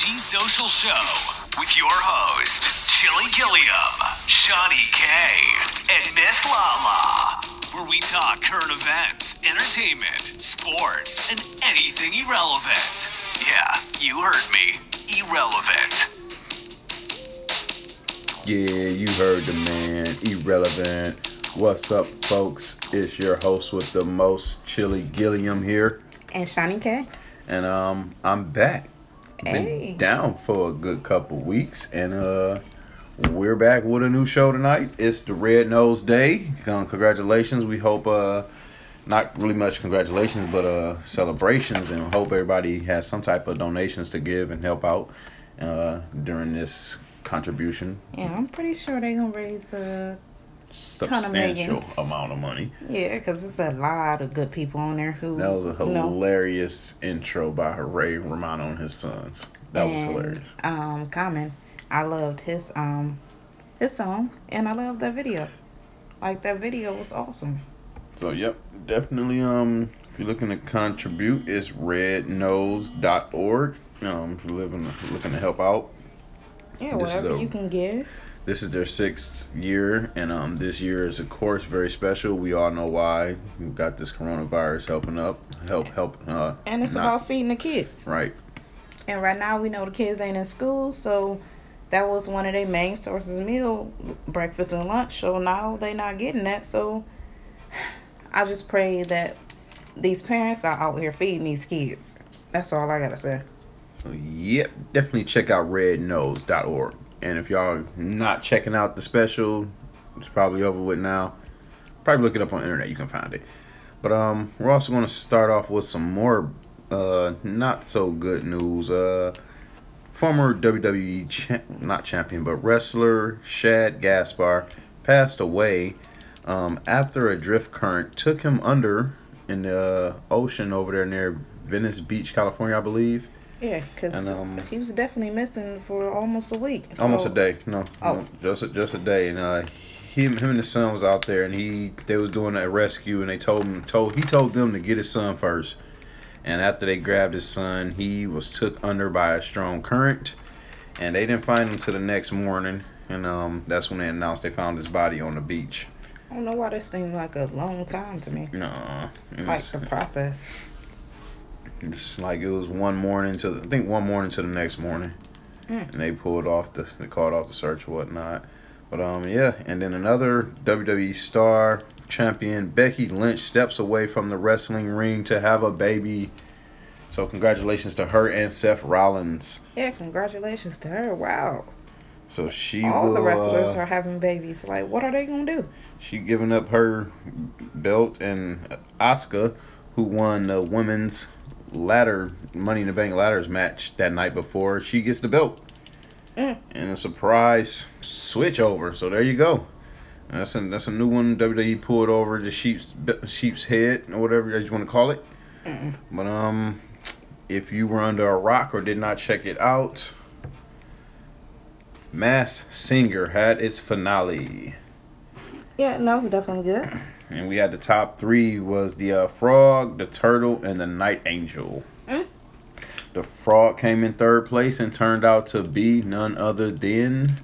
G Social Show with your host, Chili Gilliam, Shani K, and Miss Lala, where we talk current events, entertainment, sports, and anything irrelevant. Yeah, you heard me. Irrelevant. Yeah, you heard the man. Irrelevant. What's up, folks? It's your host with the most, Chili Gilliam here. And Shani K. And I'm back. Been down for a good couple weeks, and we're back with a new show tonight. It's the Red Nose Day. Congratulations. We hope not really much congratulations, but celebrations, and hope everybody has some type of donations to give and help out during this contribution. Yeah, I'm pretty sure they're gonna raise a substantial amount of money. Yeah, because there's a lot of good people on there who. That was a hilarious intro by Ray Romano and his sons. That was hilarious. Common, I loved his song, and I loved that video. Like, that video was awesome. So yep, definitely. If you're looking to contribute, it's rednose.org. If you're looking to help out. Yeah, whatever you can give. This is their 6th year, and this year is, of course, very special. We all know why. We've got this coronavirus helping. And it's about feeding the kids. Right. And right now, we know the kids ain't in school, so that was one of their main sources of meal, breakfast and lunch. So now they not getting that. So I just pray that these parents are out here feeding these kids. That's all I got to say. So, yep, definitely check out rednose.org. And if y'all are not checking out the special, it's probably over with now. Probably look it up on the internet. You can find it. But we're also going to start off with some more not-so-good news. Former WWE, wrestler Shad Gaspar passed away after a drift current took him under in the ocean over there near Venice Beach, California, I believe. Yeah, because he was definitely missing for almost a week. So. Almost a day. No, just a day. And him and his son was out there, and they was doing a rescue, and they told them to get his son first. And after they grabbed his son, he was took under by a strong current, and they didn't find him till the next morning. And that's when they announced they found his body on the beach. I don't know why this seemed like a long time to me. No, like the process. Just like it was one morning to the next morning. Mm. And they called off the search or whatnot. But and then another WWE star champion, Becky Lynch, steps away from the wrestling ring to have a baby. So congratulations to her and Seth Rollins. Yeah, congratulations to her. Wow. So all the wrestlers are having babies. Like, what are they going to do? She giving up her belt, and Asuka, who won the women's ladder Money in the Bank ladders match that night before, she gets the belt and a surprise switch over. So there you go. That's a new one WWE pulled over the sheep's head or whatever you want to call it. But if you were under a rock or did not check it out, Masked Singer had its finale. Yeah, and that was definitely good. And we had the top three was the frog, the turtle, and the night angel. Mm. The frog came in third place and turned out to be none other than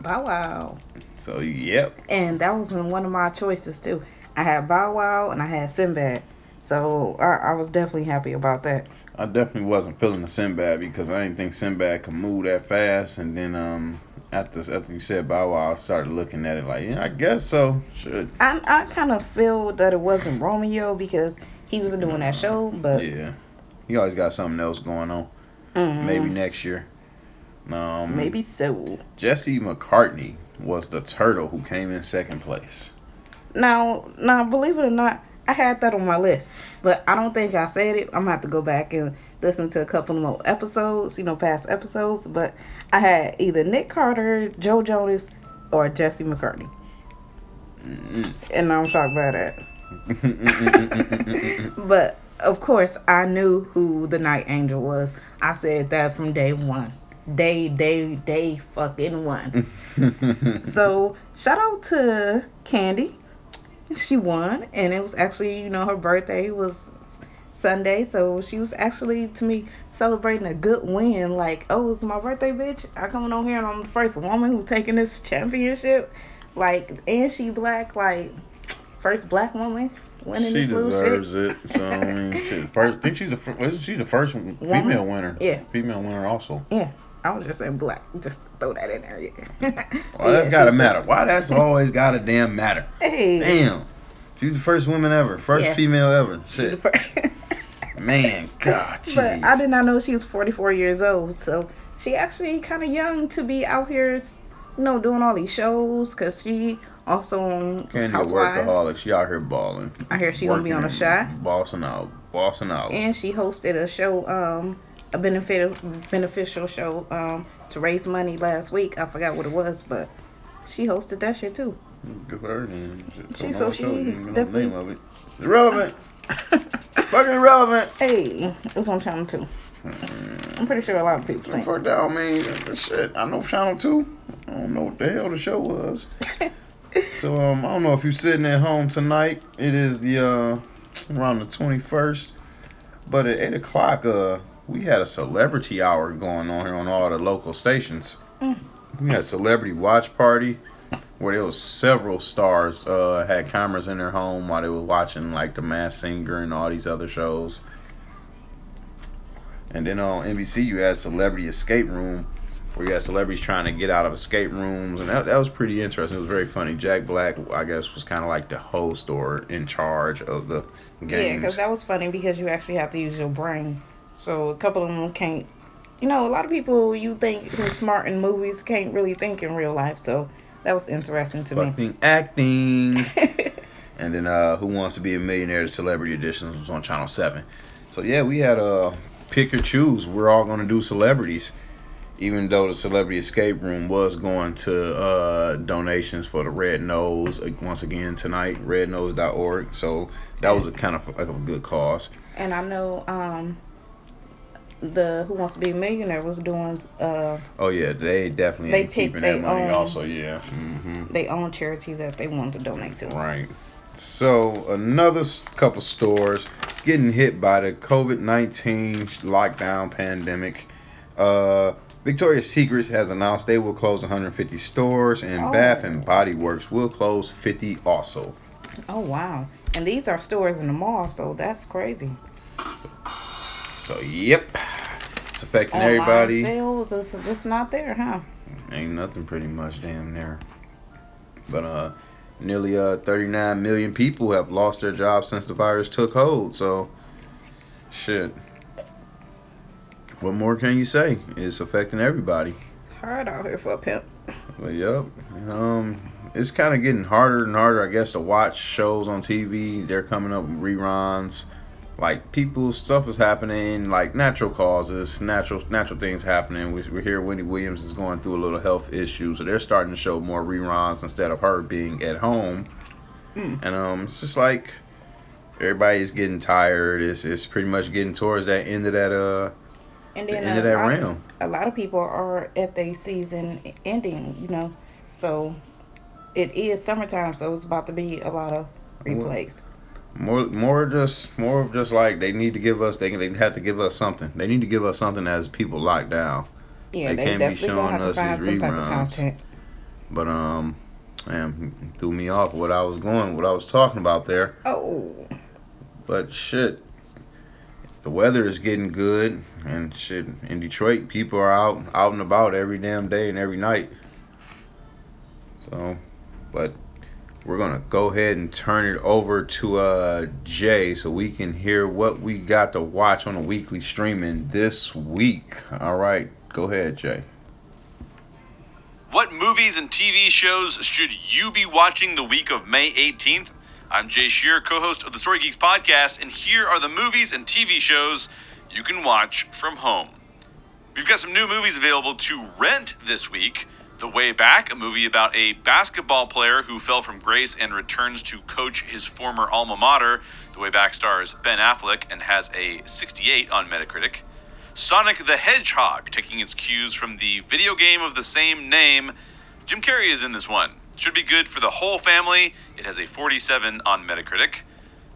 Bow Wow. So, yep. And that was one of my choices, too. I had Bow Wow and I had Sinbad. So, I was definitely happy about that. I definitely wasn't feeling the Sinbad because I didn't think Sinbad could move that fast. And then, after you said Bow Wow, I started looking at it like, yeah, I guess so. Should. I kind of feel that it wasn't Romeo because he was doing that show, but yeah, he always got something else going on. Mm-hmm. Maybe next year. Maybe so. Jesse McCartney was the turtle who came in second place. Now, believe it or not, I had that on my list, but I don't think I said it. I'm gonna have to go back and listen to a couple more episodes, past episodes, but I had either Nick Carter, Joe Jonas, or Jesse McCartney. Mm-mm. And I'm shocked by that. But, of course, I knew who the Night Angel was. I said that from day one. Day fucking one. So, shout out to Candy. She won, and it was actually, her birthday was Sunday, so she was actually, to me, celebrating a good win. Like, oh, it's my birthday, bitch. I coming on here and I'm the first woman who taking this championship. Like, and she black, like, first black woman winning this little shit. She deserves it. So, I mean, wasn't she the first female winner? Yeah. Female winner also. Yeah. I was just saying black. Just throw that in there. Yeah. Well, that's gotta matter. Why that's always gotta damn matter. Hey. Damn. She's the first woman ever. First female ever. Shit. Man, God, geez. But I did not know she was 44 years old. So she actually kind of young to be out here, you know, doing all these shows. Because she also on Housewives. Workaholic. She out here balling. I hear she gonna be on a shot. Bossing out. And she hosted a show, a beneficial show to raise money last week. I forgot what it was, but she hosted that shit too. Good for her. She definitely. Irrelevant. Fucking irrelevant. Hey, it's on Channel 2. I'm pretty sure a lot of people saying. Fuck that, I mean, shit. I know Channel 2. I don't know what the hell the show was. So, I don't know if you're sitting at home tonight. It is the, around the 21st. But at 8 o'clock, we had a celebrity hour going on here on all the local stations. We had a celebrity watch party, where there was several stars had cameras in their home while they were watching, like, The Masked Singer and all these other shows. And then on NBC, you had Celebrity Escape Room, where you had celebrities trying to get out of escape rooms. And that was pretty interesting. It was very funny. Jack Black, I guess, was kind of like the host or in charge of the games. Yeah, because that was funny because you actually have to use your brain. So a couple of them can't. You know, a lot of people you think who's smart in movies can't really think in real life, so... That was interesting to me. Acting. And then Who Wants to Be a Millionaire? Celebrity Edition was on Channel 7. So, yeah, we had a pick or choose. We're all going to do celebrities, even though the Celebrity Escape Room was going to donations for the Red Nose. Once again, tonight, rednose.org. So that was a kind of like a good cause. And I know... the Who Wants to Be a Millionaire was doing. Oh yeah, they definitely ain't keeping that money. Also, yeah, they own charity that they wanted to donate to. Right. So another couple stores getting hit by the COVID-19 lockdown pandemic. Victoria's Secret has announced they will close 150 stores, and Bath and Body Works will close 50 also. Oh wow! And these are stores in the mall, so that's crazy. So, yep. It's affecting everybody. Sales is just not there, huh? Ain't nothing pretty much damn near. But nearly 39 million people have lost their jobs since the virus took hold. So, shit. What more can you say? It's affecting everybody. It's hard out here for a pimp. But, yep. It's kind of getting harder and harder, I guess, to watch shows on TV. They're coming up with reruns. Like, people, stuff is happening, like, natural causes, natural things happening. We hear Wendy Williams is going through a little health issue, so they're starting to show more reruns instead of her being at home. And it's just like, everybody's getting tired. It's pretty much getting towards that end of that, realm. A lot of people are at their season ending, you know. So, it is summertime, so it's about to be a lot of replays. Well, More of just like they need to give us. They have to give us something. They need to give us something as people lock down. Yeah, they can't definitely be showing us these reruns. Type of content. But man, threw me off what I was talking about there. Oh. But shit, the weather is getting good, and shit in Detroit, people are out and about every damn day and every night. So, but. We're going to go ahead and turn it over to Jay so we can hear what we got to watch on the weekly streaming this week. All right, go ahead, Jay. What movies and TV shows should you be watching the week of May 18th? I'm Jay Shearer, co-host of the Story Geeks Podcast, and here are the movies and TV shows you can watch from home. We've got some new movies available to rent this week. The Way Back, a movie about a basketball player who fell from grace and returns to coach his former alma mater. The Way Back stars Ben Affleck and has a 68 on Metacritic. Sonic the Hedgehog, taking its cues from the video game of the same name. Jim Carrey is in this one. Should be good for the whole family. It has a 47 on Metacritic.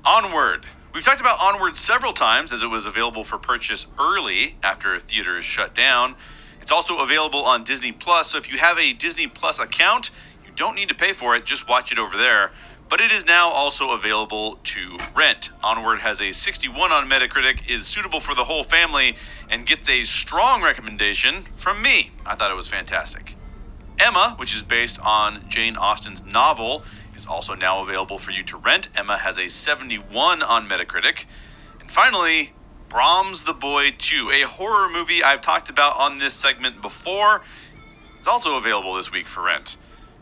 Onward. We've talked about Onward several times as it was available for purchase early after theaters shut down. It's also available on Disney Plus, so if you have a Disney Plus account, you don't need to pay for it, just watch it over there. But it is now also available to rent. Onward has a 61 on Metacritic, is suitable for the whole family, and gets a strong recommendation from me. I thought it was fantastic. Emma, which is based on Jane Austen's novel, is also now available for you to rent. Emma has a 71 on Metacritic. And finally, Brahms the Boy 2, a horror movie I've talked about on this segment before. It's also available this week for rent.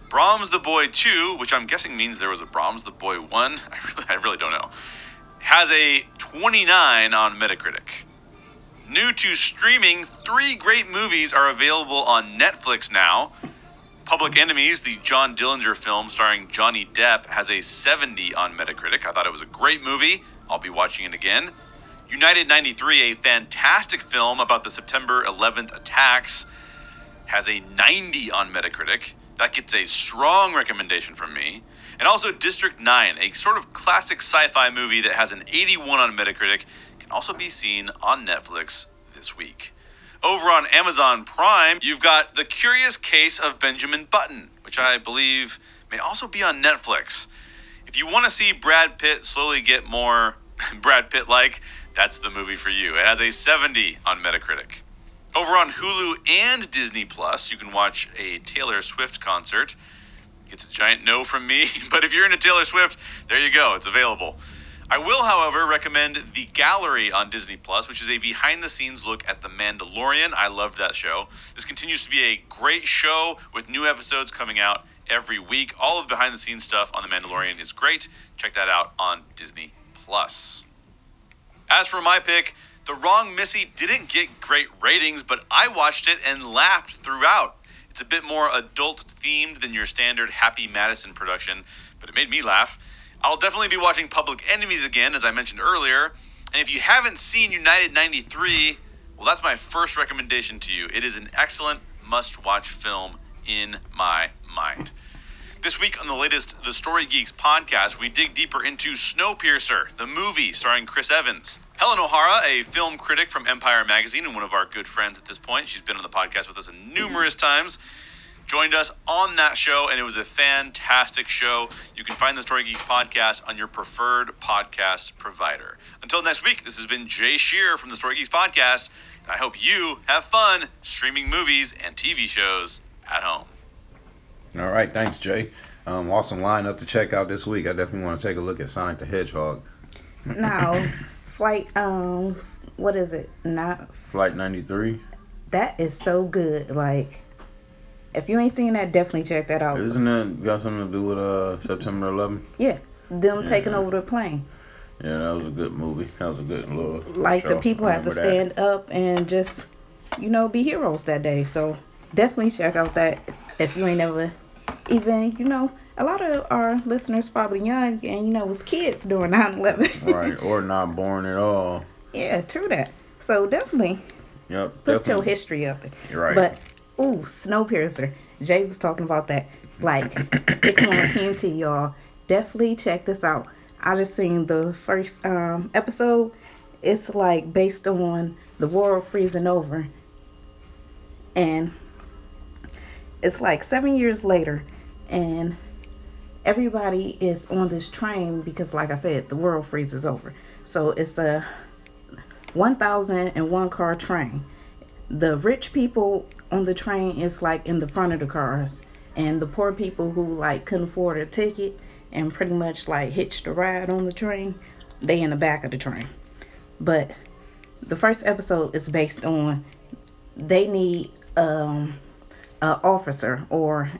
Brahms the Boy 2, which I'm guessing means there was a Brahms the Boy 1, I really don't know, has a 29 on Metacritic. New to streaming, three great movies are available on Netflix now. Public Enemies, the John Dillinger film starring Johnny Depp, has a 70 on Metacritic. I thought it was a great movie. I'll be watching it again. United 93, a fantastic film about the September 11th attacks, has a 90 on Metacritic. That gets a strong recommendation from me. And also District 9, a sort of classic sci-fi movie that has an 81 on Metacritic, can also be seen on Netflix this week. Over on Amazon Prime, you've got The Curious Case of Benjamin Button, which I believe may also be on Netflix. If you want to see Brad Pitt slowly get more Brad Pitt-like, that's the movie for you. It has a 70 on Metacritic. Over on Hulu and Disney Plus, you can watch a Taylor Swift concert. It's a giant no from me, but if you're into Taylor Swift, there you go, it's available. I will, however, recommend The Gallery on Disney Plus, which is a behind-the-scenes look at The Mandalorian. I loved that show. This continues to be a great show with new episodes coming out every week. All of the behind-the-scenes stuff on The Mandalorian is great. Check that out on Disney Plus. As for my pick, The Wrong Missy didn't get great ratings, but I watched it and laughed throughout. It's a bit more adult-themed than your standard Happy Madison production, but it made me laugh. I'll definitely be watching Public Enemies again, as I mentioned earlier. And if you haven't seen United 93, well, that's my first recommendation to you. It is an excellent must-watch film in my mind. This week on the latest The Story Geeks podcast, we dig deeper into Snowpiercer, the movie starring Chris Evans. Helen O'Hara, a film critic from Empire Magazine and one of our good friends at this point, she's been on the podcast with us numerous times, joined us on that show, and it was a fantastic show. You can find the Story Geeks podcast on your preferred podcast provider. Until next week, this has been Jay Shearer from the Story Geeks podcast, and I hope you have fun streaming movies and TV shows at home. All right, thanks, Jay. Awesome lineup to check out this week. I definitely want to take a look at Sonic the Hedgehog. No, Flight 93. That is so good, like. If you ain't seen that, definitely check that out. Isn't that got something to do with September 11th? Yeah. Them taking over the plane. Yeah, that was a good movie. That was a good little show. The people had to stand up and just, be heroes that day. So definitely check out that if you ain't never even, a lot of our listeners probably young and, was kids during 9/11. Right, or not born at all. Yeah, true that. So definitely put your history up there. You're right. But ooh, Snowpiercer. Jay was talking about that. Like, it came on TNT, y'all. Definitely check this out. I just seen the first episode. It's like based on the world freezing over. And it's like 7 years later. And everybody is on this train because, like I said, the world freezes over. So it's a 1,001 car train. The rich people on the train is like in the front of the cars, and the poor people who like couldn't afford a ticket and pretty much like hitched a ride on the train, they in the back of the train. But the first episode is based on they need an officer or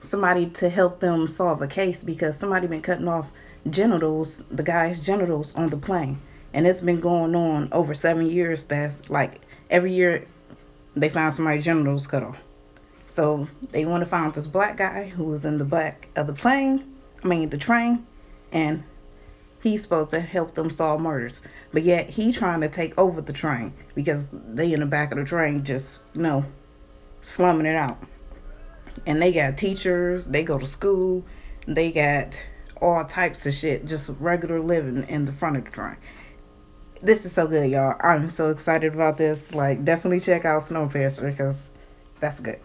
somebody to help them solve a case because somebody been cutting off the guy's genitals on the plane, and it's been going on over 7 years. That's like every year they found somebody's genitals cut off. So they want to find this black guy who was in the back of the train, and he's supposed to help them solve murders. But yet he trying to take over the train because they in the back of the train just, slumming it out. And they got teachers, they go to school, they got all types of shit, just regular living in the front of the train. This is so good, y'all. I'm so excited about this. Like, definitely check out Snowpiercer because that's good.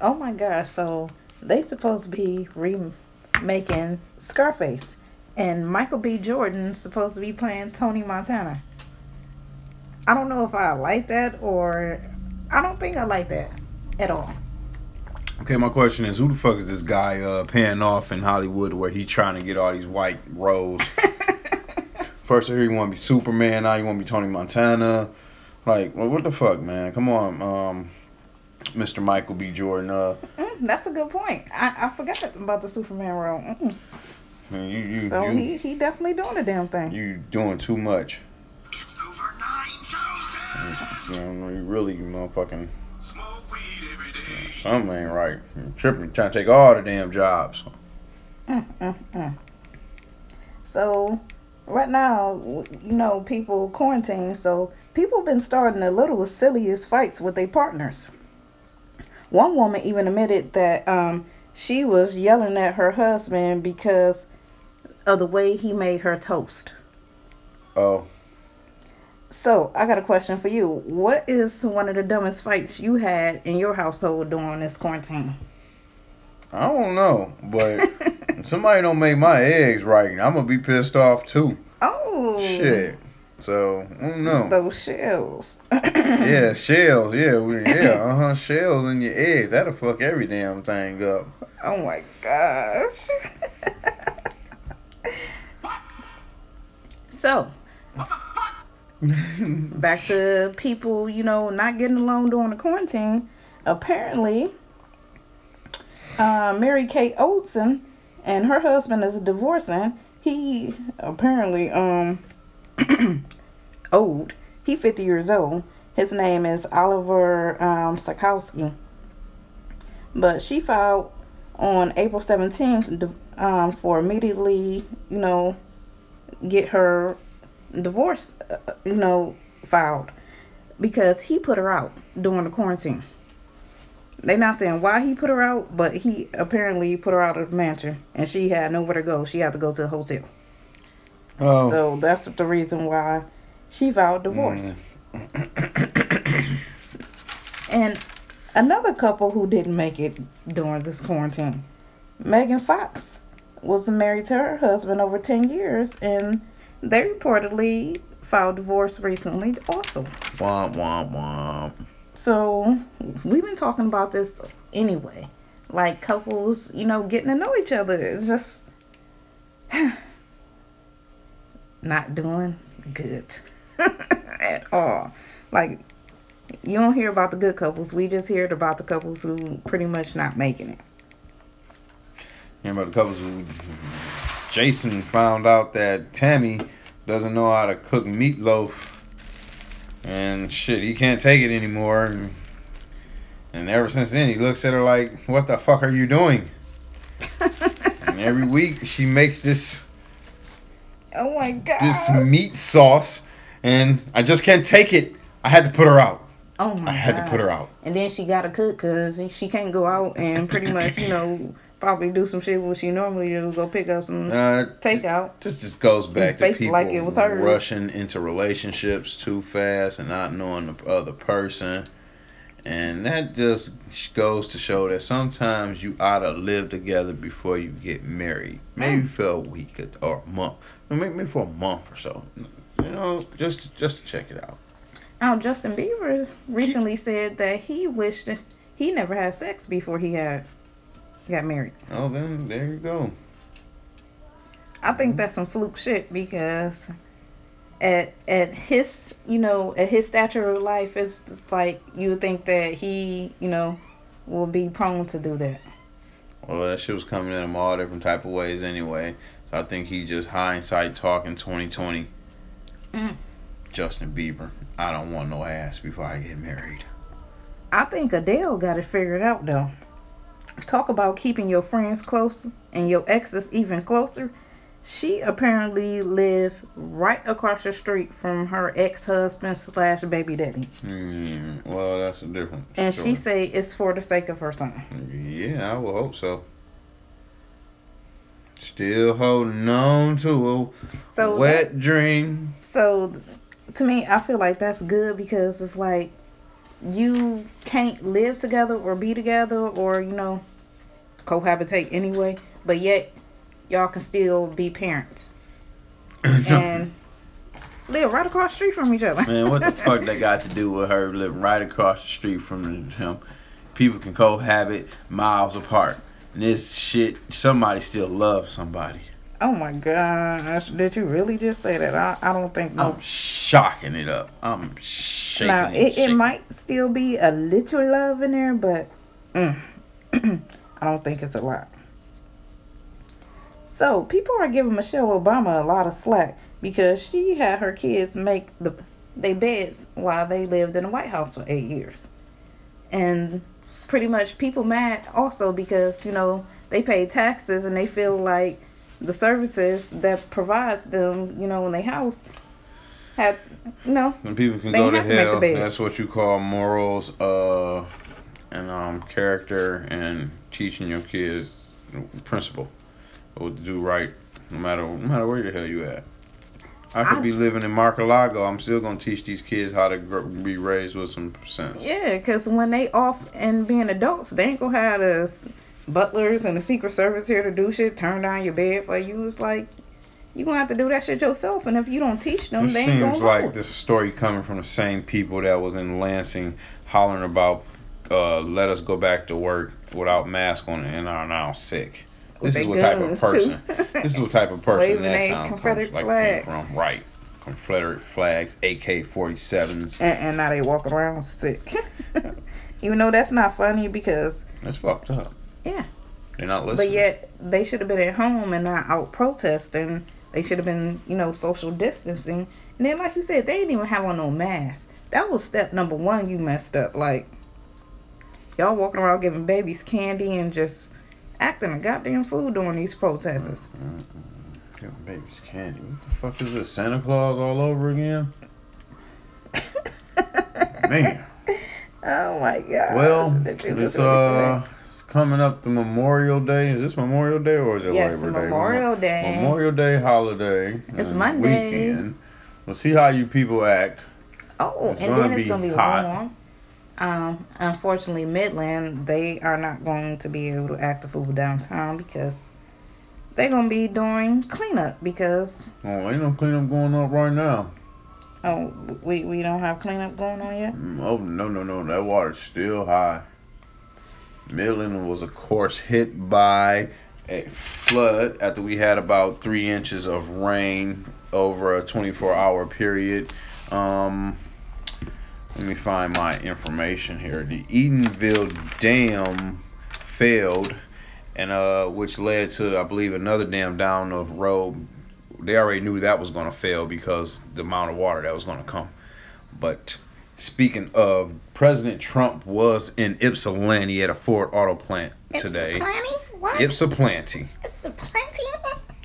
Oh my gosh, so they supposed to be remaking Scarface, and Michael B. Jordan supposed to be playing Tony Montana. I don't know if I like that, or I don't think I like that at all. Okay, my question is, who the fuck is this guy paying off in Hollywood where he trying to get all these white roles? First here you want to be Superman, now you want to be Tony Montana. Like, well, what the fuck, man? Come on, Mr. Michael B. Jordan. That's a good point. I forgot about the Superman role. Man, you, he definitely doing the damn thing. You doing too much. It's over 9,000. You really motherfucking smoke weed every day. Something ain't right. You're tripping. You're trying to take all the damn jobs. So right now, you know, people quarantine, so people been starting the little silliest fights with their partners. One woman even admitted that she was yelling at her husband because of the way he made her toast. Oh. So, I got a question for you. What is one of the dumbest fights you had in your household during this quarantine? I don't know, but if somebody don't make my eggs right, I'm going to be pissed off too. Oh. Shit. So, I don't know. Those shells. Yeah, shells. Shells in your eggs. That'll fuck every damn thing up. Oh, my gosh. So, back to people, you know, not getting along during the quarantine. Apparently, Mary-Kate Olsen and her husband is divorcing. He apparently, old. He 50 years old. His name is Oliver Sikowski. But she filed on April 17th for immediately, you know, get her divorce, filed because he put her out during the quarantine. They're not saying why he put her out, but he apparently put her out of the mansion and she had nowhere to go. She had to go to a hotel. Oh. So that's the reason why she filed divorce. And another couple who didn't make it during this quarantine, Megan Fox was married to her husband over 10 years, and they reportedly filed divorce recently also. Womp, womp, womp. So we've been talking about this anyway. Like couples, you know, getting to know each other. It's just... not doing good at all. Like, you don't hear about the good couples. We just heard about the couples who pretty much not making it. You know about the couples who... Jason found out that Tammy doesn't know how to cook meatloaf. And shit, he can't take it anymore. And ever since then, he looks at her like, what the fuck are you doing? And every week, she makes this... Oh my God. This meat sauce, and I just can't take it. I had to put her out. Oh my God. And then she got to cook because she can't go out and pretty much, you know, probably do some shit what she normally do, go pick up some takeout. This just goes back to people like it was hers. Rushing into relationships too fast and not knowing the other person. And that just goes to show that sometimes you ought to live together before you get married. Maybe for a week or a month. Maybe for a month or so. You know, just to check it out. Now, Justin Bieber recently said that he wished he never had sex before he got married. Oh, then there you go. I think that's some fluke shit because... At his, you know, at his stature of life, it's like you would think that he, you know, will be prone to do that. Well, that shit was coming at him all different type of ways anyway. So I think he just hindsight talking 2020. Justin Bieber, I don't want no ass before I get married. I think Adele got it figured out though. Talk about keeping your friends close and your exes even closer. She apparently lived right across the street from her ex-husband / baby daddy. Well, that's a different story. And she say it's for the sake of her son. Yeah, I would hope so. Still holding on to a wet dream. So, to me, I feel like that's good because it's like you can't live together or be together or, you know, cohabitate anyway. But yet, y'all can still be parents. And live right across the street from each other. Man, what the fuck they got to do with her living right across the street from them? People can cohabit miles apart. And this shit, somebody still loves somebody. Oh my gosh. Did you really just say that? I don't think... No. I'm shocking it up. I'm shaking now, it might still be a little love in there, but... I don't think it's a lot. So, people are giving Michelle Obama a lot of slack because she had her kids make their beds while they lived in the White House for 8 years. And pretty much people mad also because, you know, they pay taxes and they feel like the services that provides them, you know, in their house had, you know, when people can go to hell. That's what you call morals and character and teaching your kids principle. Or to do right, no matter where the hell you at. I could be living in Mar-a-Lago. I'm still going to teach these kids how to be raised with some sense. Yeah, because when they off and being adults, they ain't going to have the butlers and the Secret Service here to do shit, turn down your bed for you. It's like, you're going to have to do that shit yourself. And if you don't teach them, they ain't going to. It seems like this story coming from the same people that was in Lansing hollering about, let us go back to work without mask on and are now sick. This is what type of person. This is what type of person that sounds Confederate like flags. From. Right. Confederate flags, AK-47s. And now they walk around sick. Even though that's not funny because... That's fucked up. Yeah. They're not listening. But yet, they should have been at home and not out protesting. They should have been, you know, social distancing. And then, like you said, they didn't even have on no mask. That was step number one you messed up. Like, y'all walking around giving babies candy and just... acting a goddamn fool during these protests. Giving babies candy. What the fuck is this? Santa Claus all over again? Man. Oh my god. Well, it's coming up to Memorial Day. Is this Memorial Day or is it Labor Day? Memorial Day. Memorial Day holiday. It's Monday. Weekend. We'll see how you people act. Oh, it's and then it's gonna be warm. Unfortunately, Midland, they are not going to be able to act the fool downtown because they're going to be doing cleanup because... Oh, ain't no cleanup going on right now. Oh, we don't have cleanup going on yet? Oh, no. That water's still high. Midland was, of course, hit by a flood after we had about 3 inches of rain over a 24-hour period. Let me find my information here. The Edenville Dam failed, and which led to, I believe, another dam down the road. They already knew that was going to fail because the amount of water that was going to come. But speaking of, President Trump was in Ypsilanti. He had a Ford auto plant today. Ypsilanti?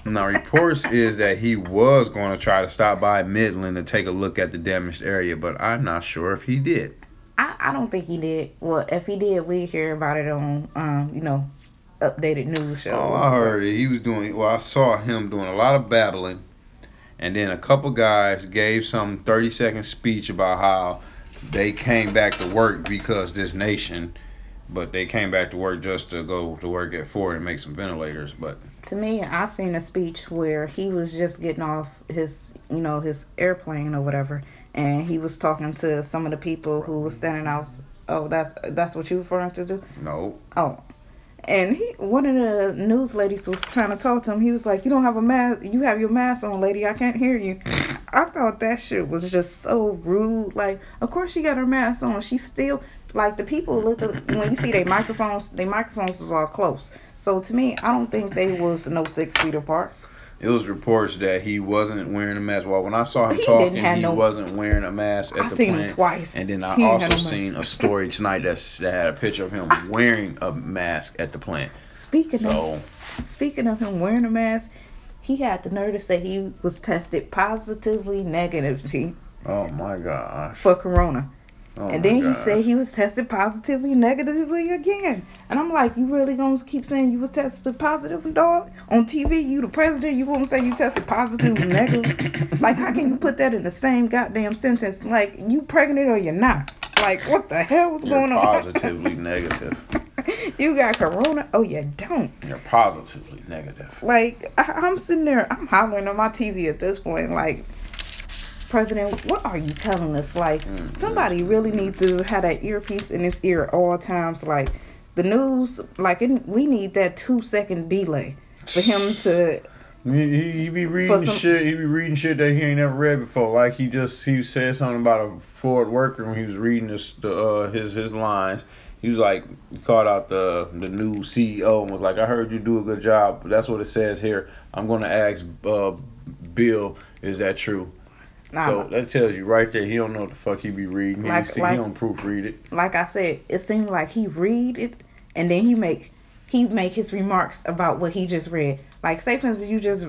Now, reports is that he was going to try to stop by Midland and take a look at the damaged area, but I'm not sure if he did. I don't think he did. Well, if he did, we hear about it on, you know, updated news shows. Oh, I heard it. He was doing, well, I saw him doing a lot of babbling, and then a couple guys gave some 30-second speech about how they came back to work because this nation... But they came back to work just to go to work at Ford and make some ventilators. But to me, I seen a speech where he was just getting off his, you know, his airplane or whatever, and he was talking to some of the people who was standing out. Oh, that's what you referring to? No. Oh, and he, one of the news ladies was trying to talk to him. He was like, "You don't have a mask. You have your mask on, lady. I can't hear you." I thought that shit was just so rude. Like, of course she got her mask on. She still. Like, the people, when you see their microphones is all close. So, to me, I don't think they was no 6 feet apart. It was reports that he wasn't wearing a mask. Well, when I saw him talking, he wasn't wearing a mask at the plant. I seen him twice. And then I also seen a story tonight that had a picture of him wearing a mask at the plant. Speaking of him wearing a mask, he had the nerve to say he was tested positively, negatively. Oh, my gosh. For corona. Oh, and then he said he was tested positively, negatively again. And I'm like, you really going to keep saying you was tested positively, dog? On TV, you the president, you won't say you tested positively, negative. Like, how can you put that in the same goddamn sentence? Like, you pregnant or you're not? Like, what the hell was going on? Positively negative. You got corona? Oh, you don't. You're positively negative. Like, I'm sitting there, I'm hollering on my TV at this point, like, President, what are you telling us? Like, somebody really needs to have that earpiece in his ear at all times. Like, the news, like, we need that 2-second delay for him to... He be reading shit. He be reading shit that he ain't never read before. Like, he said something about a Ford worker when he was reading his lines. He was like, he called out the new CEO and was like, "I heard you do a good job. That's what it says here. I'm gonna ask Bill, is that true?" Nah, so that tells you right there, he don't know what the fuck he be reading. He don't proofread it. Like I said, it seemed like he read it and then he make his remarks about what he just read. Like, say for instance, you just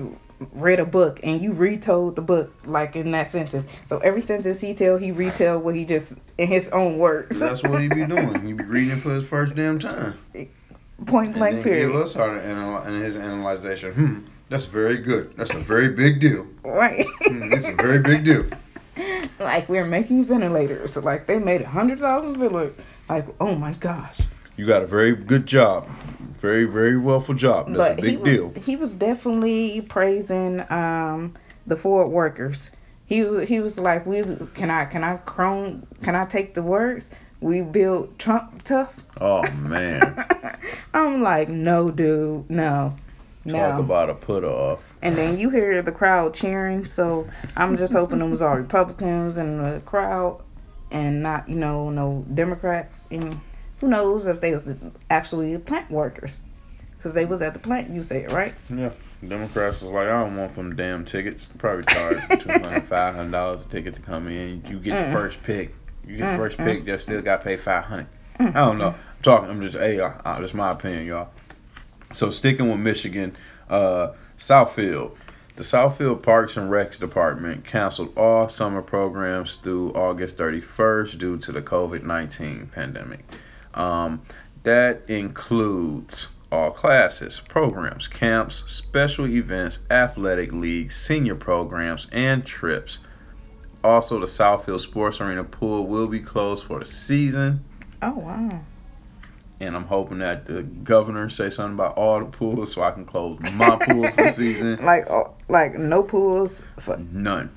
read a book and you retold the book, like, in that sentence. So every sentence he retell what he just, in his own words. That's what he be doing. He be reading for his first damn time. Point blank and then period. Give us our his analyzation. That's very good. That's a very big deal. Right. It's a very big deal. Like, we're making ventilators. Like, they made 100,000 ventilators. Like, oh my gosh. You got a very good job. Very, very wellful job. That's but a big deal. He was definitely praising the Ford workers. He was like, can I take the words? We built Trump tough. Oh man. I'm like, no, dude, no. Talk about a put-off. And then you hear the crowd cheering, so I'm just hoping it was all Republicans in the crowd and not, no Democrats. And who knows if they was actually plant workers, because they was at the plant, you said, right? Yeah. Democrats was like, I don't want them damn tickets. Probably charge $200, $500 a ticket to come in. You get the first pick. You get the first pick, they still got paid $500. I don't know. That's my opinion, y'all. So, sticking with Michigan, Southfield. The Southfield Parks and Recs Department canceled all summer programs through August 31st due to the COVID-19 pandemic. That includes all classes, programs, camps, special events, athletic leagues, senior programs, and trips. Also, the Southfield Sports Arena pool will be closed for the season. Oh, wow. And I'm hoping that the governor say something about all the pools so I can close my pool for the season. Like no pools for none.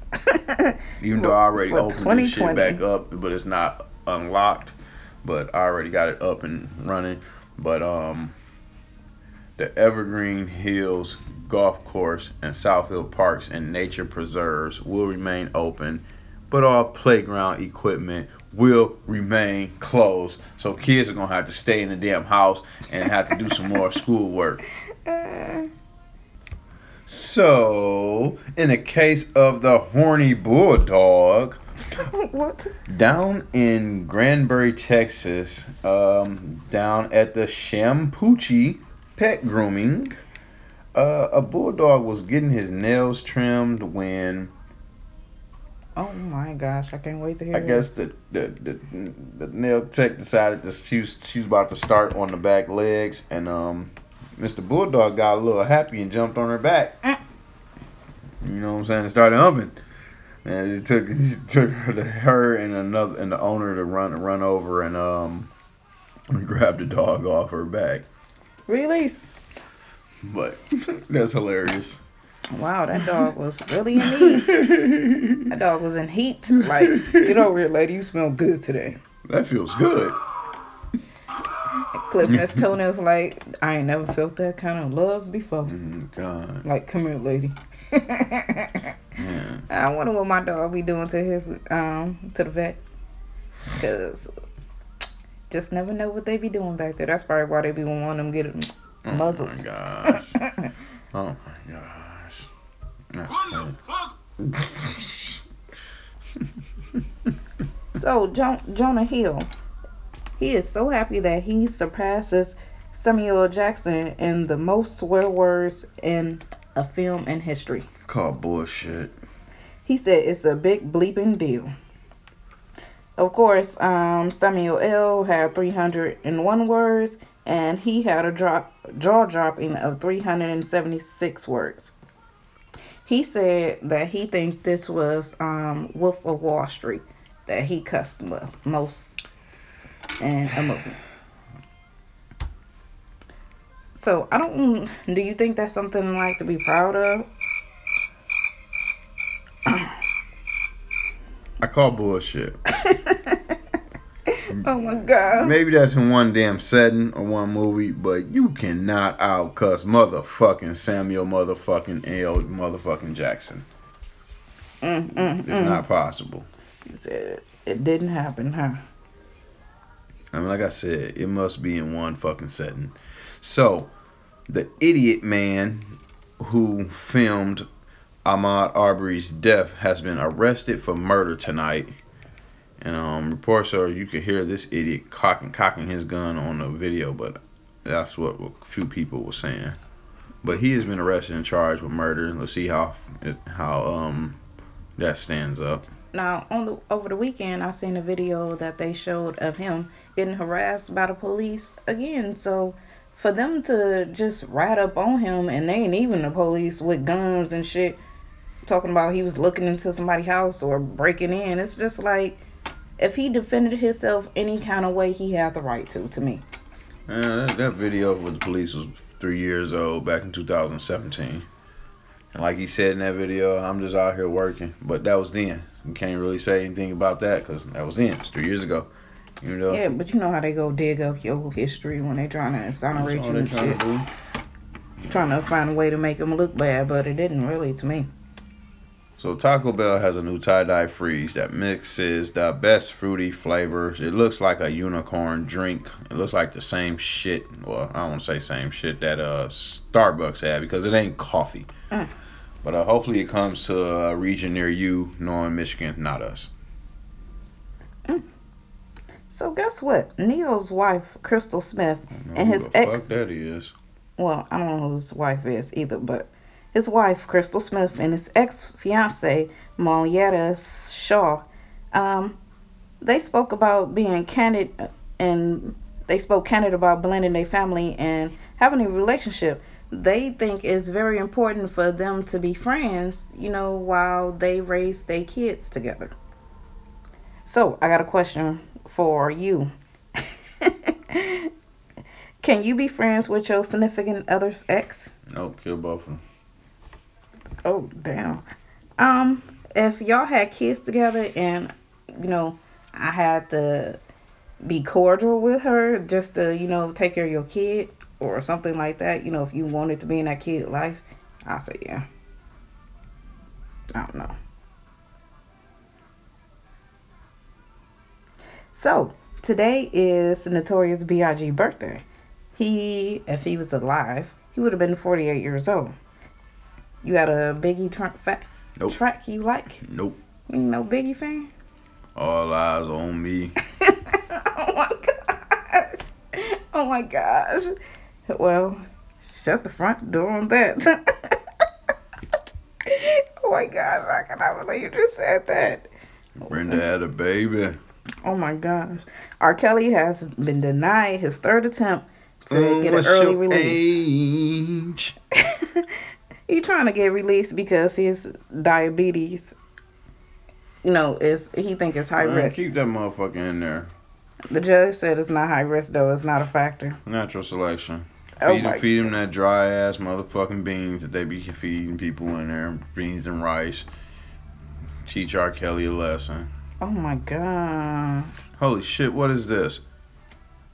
Even though I already opened this shit back up, but it's not unlocked. But I already got it up and running. But the Evergreen Hills Golf Course and Southfield Parks and Nature Preserves will remain open, but all playground equipment will remain closed. So kids are going to have to stay in the damn house and have to do some more schoolwork. So, in the case of the horny bulldog, what? Down in Granbury, Texas, down at the Champoochee Pet Grooming, a bulldog was getting his nails trimmed when... Oh my gosh, I can't wait to hear this. I guess the nail tech decided that she was about to start on the back legs, and Mr. Bulldog got a little happy and jumped on her back. You know what I'm saying? It started humping. And it took her and the owner to run over and grab the dog off her back. Release. But that's hilarious. Wow, that dog was really in heat. That dog was in heat. Like, get over here, lady. You smell good today. That feels good. Clipping his toenails like, I ain't never felt that kind of love before. God. Like, come here, lady. Yeah. I wonder what my dog be doing to his to the vet. Because just never know what they be doing back there. That's probably why they be wanting them get it muzzled. Oh, my gosh. Oh, my gosh. So Jonah Hill, he is so happy that he surpasses Samuel L. Jackson in the most swear words in a film in history. Call bullshit. He said it's a big bleeping deal. Of course, Samuel L. had 301 words, and he had a jaw-dropping of 376 words. He said that he think this was Wolf of Wall Street, that he cussed most in a movie. So, do you think that's something like to be proud of? I call bullshit. Oh my God. Maybe that's in one damn setting or one movie, but you cannot outcuss motherfucking Samuel motherfucking L motherfucking Jackson. It's not possible. You said it didn't happen, huh? I mean, like I said, it must be in one fucking setting. So, the idiot man who filmed Ahmaud Arbery's death has been arrested for murder tonight. And reports are you could hear this idiot cocking his gun on the video, but that's what a few people were saying. But he has been arrested and charged with murder. Let's see how that stands up. Now, over the weekend, I seen a video that they showed of him getting harassed by the police again. So for them to just ride up on him, and they ain't even the police with guns and shit, talking about he was looking into somebody's house or breaking in. It's just like, if he defended himself any kind of way, he had the right to me. That video with the police was 3 years old back in 2017. And like he said in that video, I'm just out here working. But that was then. You can't really say anything about that because that was then. It was 3 years ago. You know? Yeah, but you know how they go dig up your history when they trying to exonerate you and shit. Trying to find a way to make them look bad, but it didn't really to me. So Taco Bell has a new tie-dye freeze that mixes the best fruity flavors. It looks like a unicorn drink. It looks like the same shit. Well, I don't want to say same shit that Starbucks had because it ain't coffee. But hopefully it comes to a region near you, Northern Michigan, not us. So guess what? Neil's wife, Crystal Smith, and his ex... Fuck that is. Well, I don't know who his wife is either, but... His wife, Crystal Smith, and his ex-fiancée, Monietta Shaw, they spoke about being candid, and they spoke candid about blending their family and having a relationship. They think it's very important for them to be friends, you know, while they raise their kids together. So, I got a question for you. Can you be friends with your significant other's ex? Nope, kill both of them. Oh, damn. If y'all had kids together and, you know, I had to be cordial with her just to, you know, take care of your kid or something like that, you know, if you wanted to be in that kid's life, I'll say, yeah. I don't know. So, today is Notorious B.I.G.'s birthday. He, if he was alive, he would have been 48 years old. You got a Biggie track you like? Nope. You no Biggie fan? All eyes on me. Oh my gosh. Well, shut the front door on that. Oh my gosh, I cannot believe you just said that. Brenda had a baby. Oh my gosh. R. Kelly has been denied his third attempt to get an early release. He trying to get released because his diabetes, you know, he think it's high risk. Keep that motherfucker in there. The judge said it's not high risk, though. It's not a factor. Natural selection. Feed him that dry-ass motherfucking beans that they be feeding people in there. Beans and rice. Teach R. Kelly a lesson. Oh, my God. Holy shit, what is this?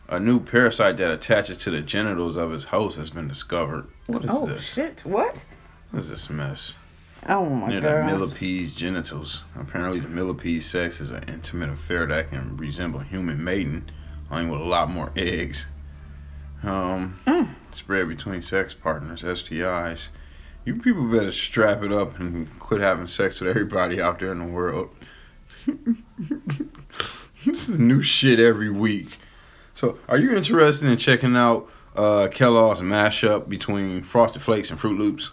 A new parasite that attaches to the genitals of his host has been discovered. What is this? Oh, shit. What? What is this mess? Oh, my God. Near the millipede's genitals. Apparently, the millipede sex is an intimate affair that can resemble human mating, only with a lot more eggs. Spread between sex partners, STIs. You people better strap it up and quit having sex with everybody out there in the world. This is new shit every week. So, are you interested in checking out Kellogg's mashup between Frosted Flakes and Fruit Loops?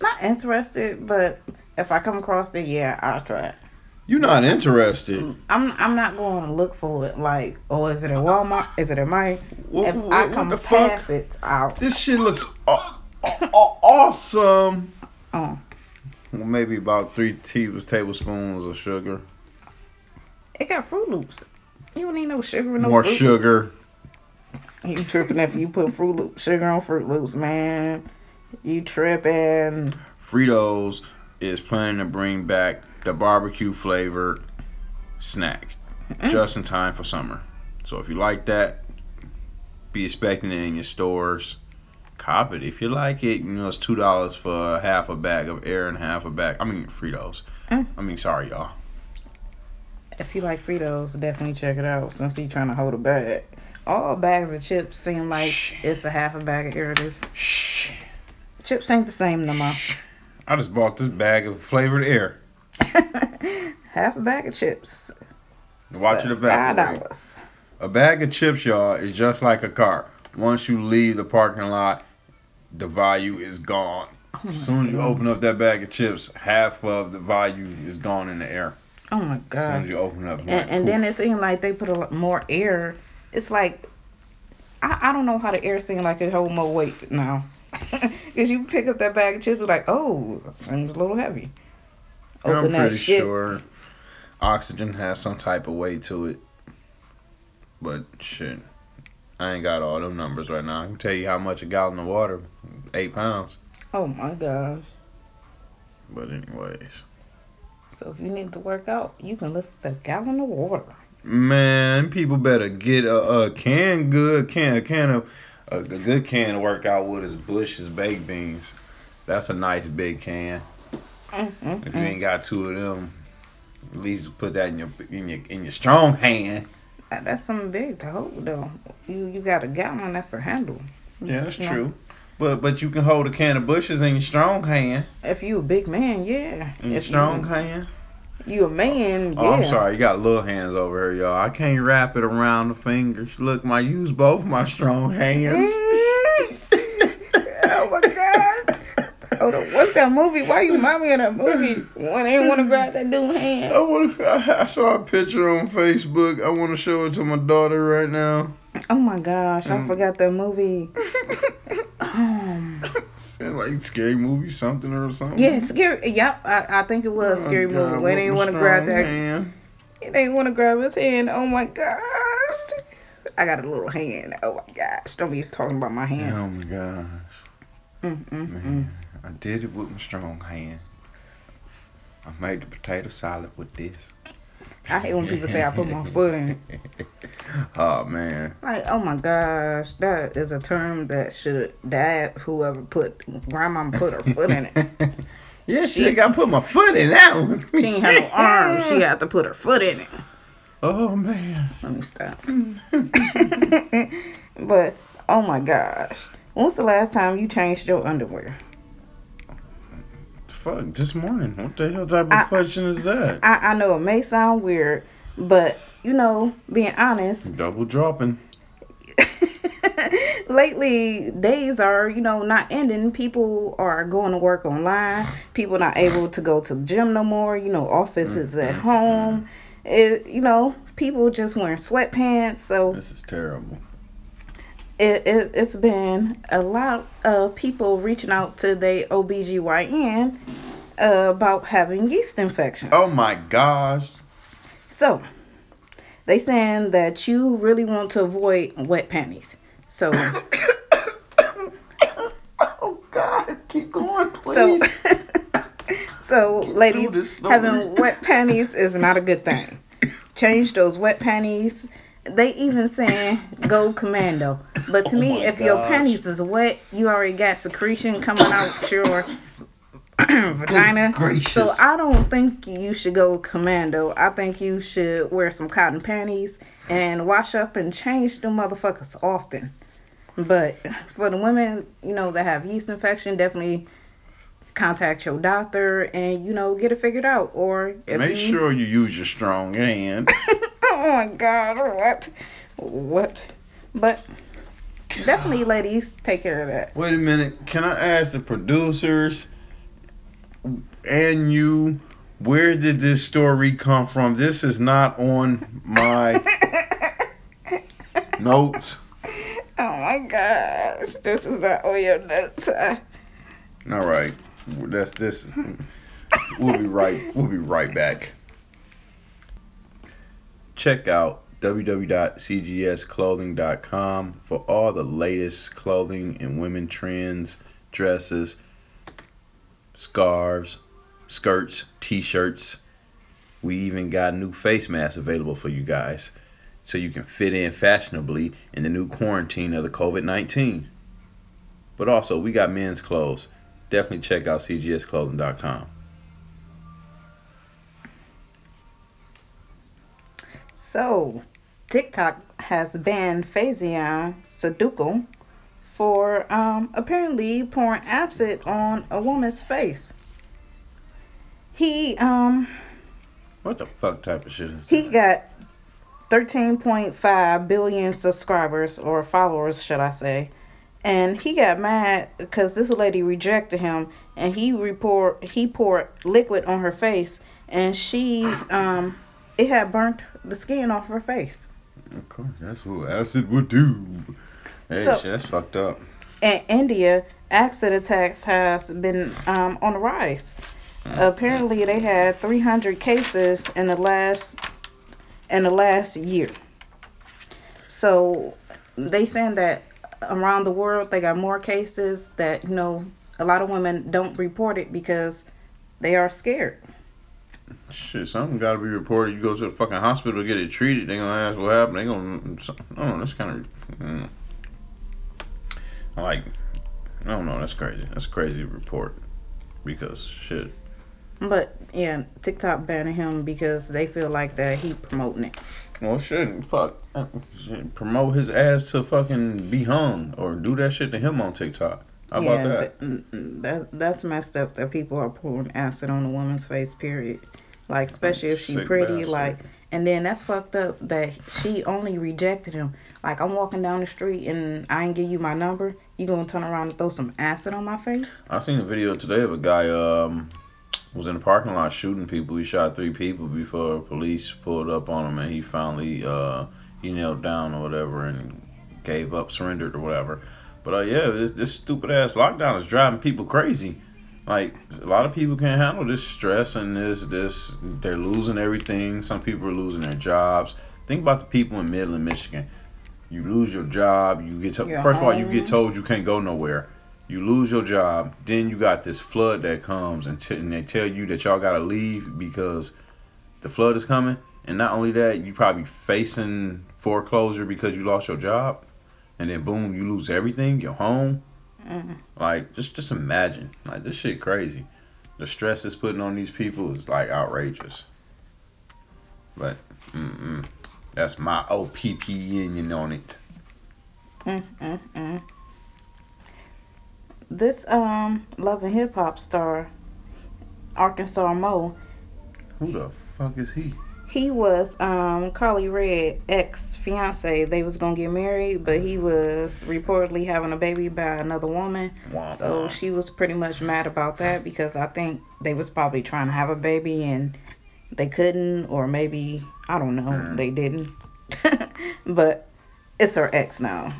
Not interested, but if I come across it, yeah, I'll try it. You're not interested. I'm not going to look for it. Like, oh, is it a Walmart? Is it a Mike? If I come past it, I'll... This shit looks awesome. Oh. Well, maybe about 3 tablespoons of sugar. It got Froot Loops. You don't need no sugar in no More Froot sugar. Loops. You tripping if you put Froot Loops sugar on Froot Loops, man. You tripping. Fritos is planning to bring back the barbecue flavored snack just in time for summer. So if you like that, be expecting it in your stores. Cop it if you like it. You know, it's $2 for half a bag of air and half a bag. I mean, Fritos. I mean, sorry, y'all. If you like Fritos, definitely check it out since he's trying to hold a bag. All bags of chips seem like it's a half a bag of air. Chips ain't the same no more. I just bought this bag of flavored air. Half a bag of chips. Watch it about $5. A bag of chips, y'all, is just like a car. Once you leave the parking lot, the value is gone. Oh, as soon as you open up that bag of chips, half of the value is gone in the air. Oh my god! As soon as you open up, and then it seems like they put a lot more air. It's like I don't know how the air seems like it hold more weight now. Because you pick up that bag of chips, you're like, oh, that seems a little heavy. I'm pretty sure oxygen has some type of weight to it. But shit, I ain't got all them numbers right now. I can tell you how much a gallon of water, 8 pounds. Oh my gosh. But anyways. So if you need to work out, you can lift a gallon of water. Man, people better get a good can to work out with is Bush's baked beans. That's a nice big can. If you ain't got 2 of them, at least put that in your strong hand. That's something big to hold though. You got a gallon, that's a handle. Yeah, that's true. But you can hold a can of Bushes in your strong hand. If you a big man, yeah. In your strong hand. You a man, yeah. Oh, I'm sorry, you got little hands over here, y'all. I can't wrap it around the fingers. Look, I use both my strong hands. Oh my god. What's that movie? Why you mind me of that movie? One ain't want to grab that dude's hand. I saw a picture on Facebook. I want to show it to my daughter right now. Oh my gosh, I forgot that movie. Like Scary Movie something. Yeah, Scary. Yep, I think it was Scary Movie. When they didn't want to grab that hand. They didn't want to grab his hand. Oh my gosh. I got a little hand. Oh my gosh. Don't be talking about my hand. Oh my gosh. Man. I did it with my strong hand. I made the potato salad with this. I hate when people say I put my foot in. Oh, man. Like, oh, my gosh. That is a term that should have died. Whoever grandma put her foot in it. Yeah, she got to put my foot in that one. She ain't have no arms. She had to put her foot in it. Oh, man. Let me stop. But, oh, my gosh. When was the last time you changed your underwear? Fuck, this morning. What the hell type of question is that? I know it may sound weird, but you know, being honest, double dropping. Lately, days are, you know, not ending. People are going to work online. People not able to go to the gym no more. You know, offices at home. It, you know, people just wearing sweatpants. So this is terrible. It's been a lot of people reaching out to their OBGYN about having yeast infections. Oh my gosh. So, they saying that you really want to avoid wet panties. So, oh God, keep going, please. So ladies, having wet panties is not a good thing. Change those wet panties. They even saying go commando. But to me, if your panties is wet, you already got secretion coming out your vagina. So I don't think you should go commando. I think you should wear some cotton panties and wash up and change them motherfuckers often. But for the women, you know, that have yeast infection, definitely contact your doctor and, you know, get it figured out. Or if make sure you use your strong hand. Oh my God, what? But definitely, ladies, take care of that. Wait a minute. Can I ask the producers and you, Where did this story come from? This is not on my notes. Oh my gosh. This is not on your notes. All right. That's this. We'll be right back. Check out www.cgsclothing.com for all the latest clothing and women trends, dresses, scarves, skirts, t-shirts. We even got new face masks available for you guys so you can fit in fashionably in the new quarantine of the COVID-19. But also, we got men's clothes. Definitely check out cgsclothing.com. So, TikTok has banned Faizion Saduku for apparently pouring acid on a woman's face. He what the fuck type of shit is that? He got 13.5 billion subscribers or followers, should I say? And he got mad because this lady rejected him, and he poured liquid on her face, and she it had burnt the skin off her face. Of course, that's what acid would do. Hey, so, shit, that's fucked up. In India, acid attacks has been on the rise. Apparently, they had 300 cases in the last year. So they saying that around the world they got more cases that, you know, a lot of women don't report it because they are scared. Shit, something gotta be reported. You go to the fucking hospital, get it treated, they gonna ask what happened. They gonna, oh, that's kind of, I don't know, that's crazy. That's a crazy report. Because shit. But yeah, TikTok banning him because they feel like that he promoting it. Well, shit, fuck. Promote his ass to fucking be hung or do that shit to him on TikTok. How about that? That's messed up that people are pouring acid on a woman's face, period. Like, especially if she's pretty, bastard. Like, and then that's fucked up that she only rejected him. Like, I'm walking down the street and I ain't give you my number. You gonna turn around and throw some acid on my face? I seen a video today of a guy was in the parking lot shooting people. He shot 3 people before police pulled up on him, and he finally he knelt down or whatever and gave up, surrendered or whatever. But yeah, this stupid ass lockdown is driving people crazy. Like, a lot of people can't handle this stress and this. They're losing everything. Some people are losing their jobs. Think about the people in Midland, Michigan. You lose your job. You get first of all, you get told you can't go nowhere. You lose your job. Then you got this flood that comes, and they tell you that y'all gotta leave because the flood is coming. And not only that, you probably facing foreclosure because you lost your job. And then boom, you lose everything, your home. Mm-hmm. Like, just imagine. Like, this shit crazy. The stress it's putting on these people is, like, outrageous. But, that's my opinion on it. This, Love and Hip Hop star, Arkansas Mo. Who the fuck is he? He was Carly Rae ex-fiance. They was going to get married, but he was reportedly having a baby by another woman. Wow. So she was pretty much mad about that because I think they was probably trying to have a baby and they couldn't, or maybe, I don't know, they didn't. But it's her ex now.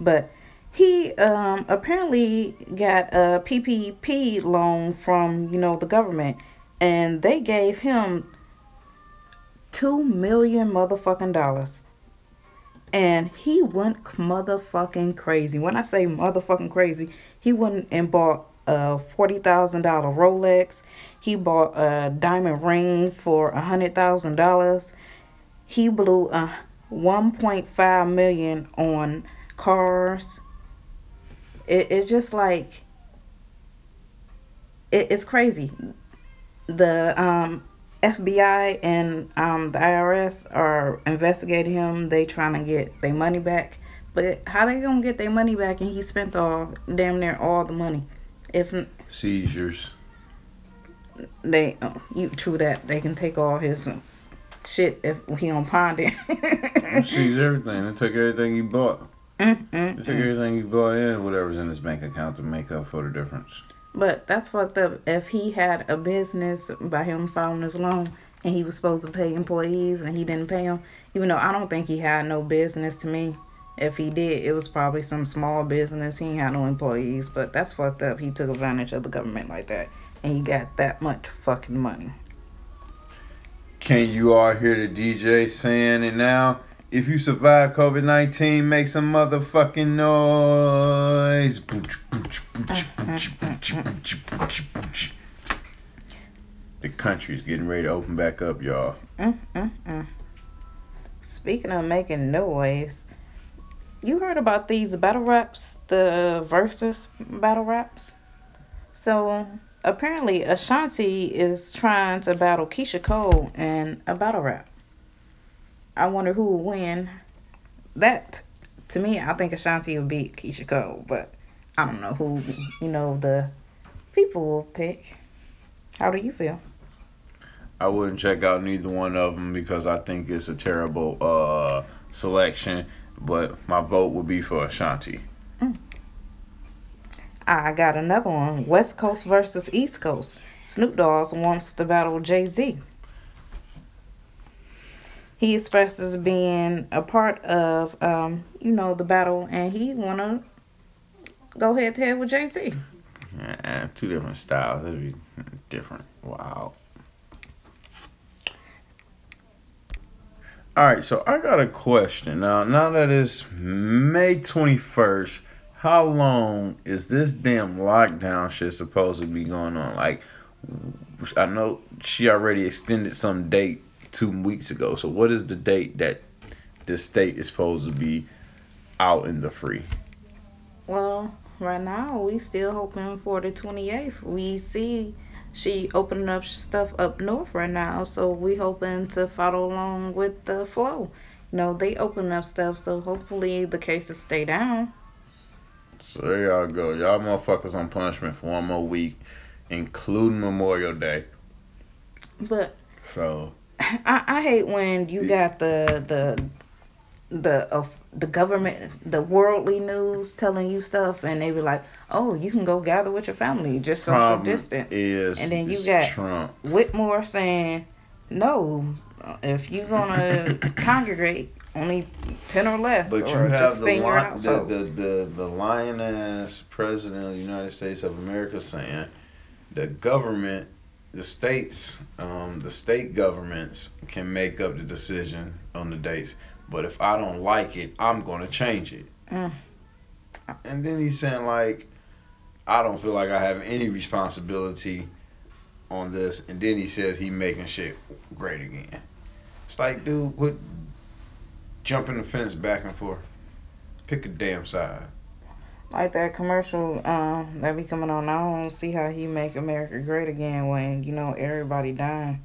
But he apparently got a PPP loan from, you know, the government, and they gave him $2 million motherfucking dollars, and he went motherfucking crazy. When I say motherfucking crazy, he went and bought a $40,000 Rolex. He bought a diamond ring for $100,000. He blew $1.5 million on cars. It's just like it's crazy. The FBI and the IRS are investigating him. They trying to get their money back. But how they going to get their money back? And he spent damn near all the money. If seizures. They true that. They can take all his shit if he don't pawn it. Seize everything. They took everything he bought. They took everything he bought and whatever's in his bank account to make up for the difference. But that's fucked up. If he had a business by him following his loan and he was supposed to pay employees and he didn't pay them, even though I don't think he had no business to me. If he did, it was probably some small business. He ain't had no employees, but that's fucked up. He took advantage of the government like that, and he got that much fucking money. Can you all hear the DJ saying it now? If you survive COVID-19, make some motherfucking noise. The country's getting ready to open back up, y'all. Speaking of making noise, you heard about these battle raps, the versus battle raps? So, apparently, Ashanti is trying to battle Keisha Cole in a battle rap. I wonder who will win. That, to me, I think Ashanti will beat Keisha Cole, but I don't know who, the people will pick. How do you feel? I wouldn't check out neither one of them because I think it's a terrible selection. But my vote would be for Ashanti. I got another one. West Coast versus East Coast. Snoop Dogg wants to battle Jay-Z. He expresses being a part of, the battle. And he want to go head to head with Jay-Z. Yeah, two different styles. That'd be different. Wow. All right, so I got a question. Now that it's May 21st, how long is this damn lockdown shit supposed to be going on? Like, I know she already extended some date 2 weeks ago. So what is the date that this state is supposed to be out in the free? Well, right now, we still hoping for the 28th. We see she opening up stuff up north right now, so we hoping to follow along with the flow. They open up stuff, so hopefully the cases stay down. So there y'all go. Y'all motherfuckers on punishment for one more week, including Memorial Day. But so I hate when you got the government, the worldly news telling you stuff, and they be like, oh, you can go gather with your family, just social distance. And then you got Trump. Whitmore saying, no, if you're going to congregate, only 10 or less. But or you have just the lion-ass president of the United States of America saying the government, the states, the state governments can make up the decision on the dates. But if I don't like it, I'm going to change it. And then he's saying, like, I don't feel like I have any responsibility on this. And then he says he making shit great again. It's like, dude, what? Jumping the fence back and forth. Pick a damn side. Like that commercial that be coming on. I don't see how he make America great again when, everybody dying.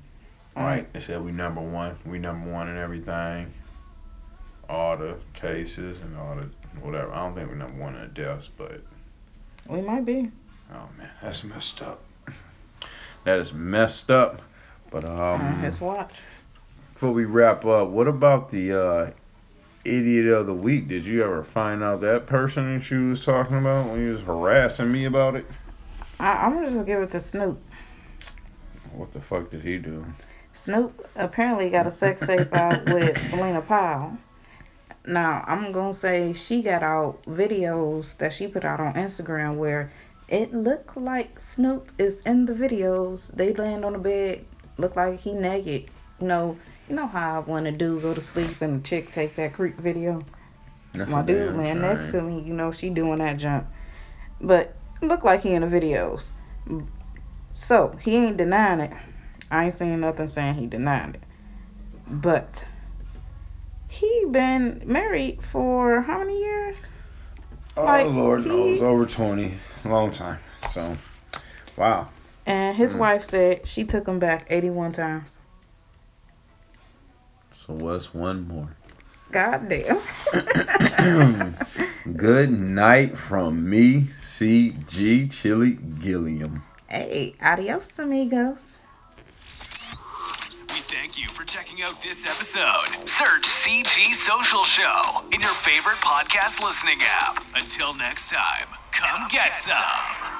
Right. They said we number one. We number one in everything. All the cases and all the whatever. I don't think we're number one in the deaths, but we might be. Oh man, that's messed up. That is messed up. But let's watch. Before we wrap up, what about the idiot of the week? Did you ever find out that person that you was talking about when you was harassing me about it? I'm gonna just give it to Snoop. What the fuck did he do? Snoop apparently got a sex tape out with Selena Powell. Now, I'm going to say she got out videos that she put out on Instagram where it looked like Snoop is in the videos. They land on the bed, look like he naked. You know how when a dude go to sleep and the chick take that creep video? That's my dude land next to me, she doing that jump. But look like he in the videos. So, he ain't denying it. I ain't seen nothing saying he denied it. But he been married for how many years? Oh, Lord knows. Over 20. Long time. So, wow. And his wife said she took him back 81 times. So, what's one more? God damn. Good night from me, CG Chili Gilliam. Hey, adios, amigos. We thank you for checking out this episode. Search CG Social Show in your favorite podcast listening app. Until next time, come get some.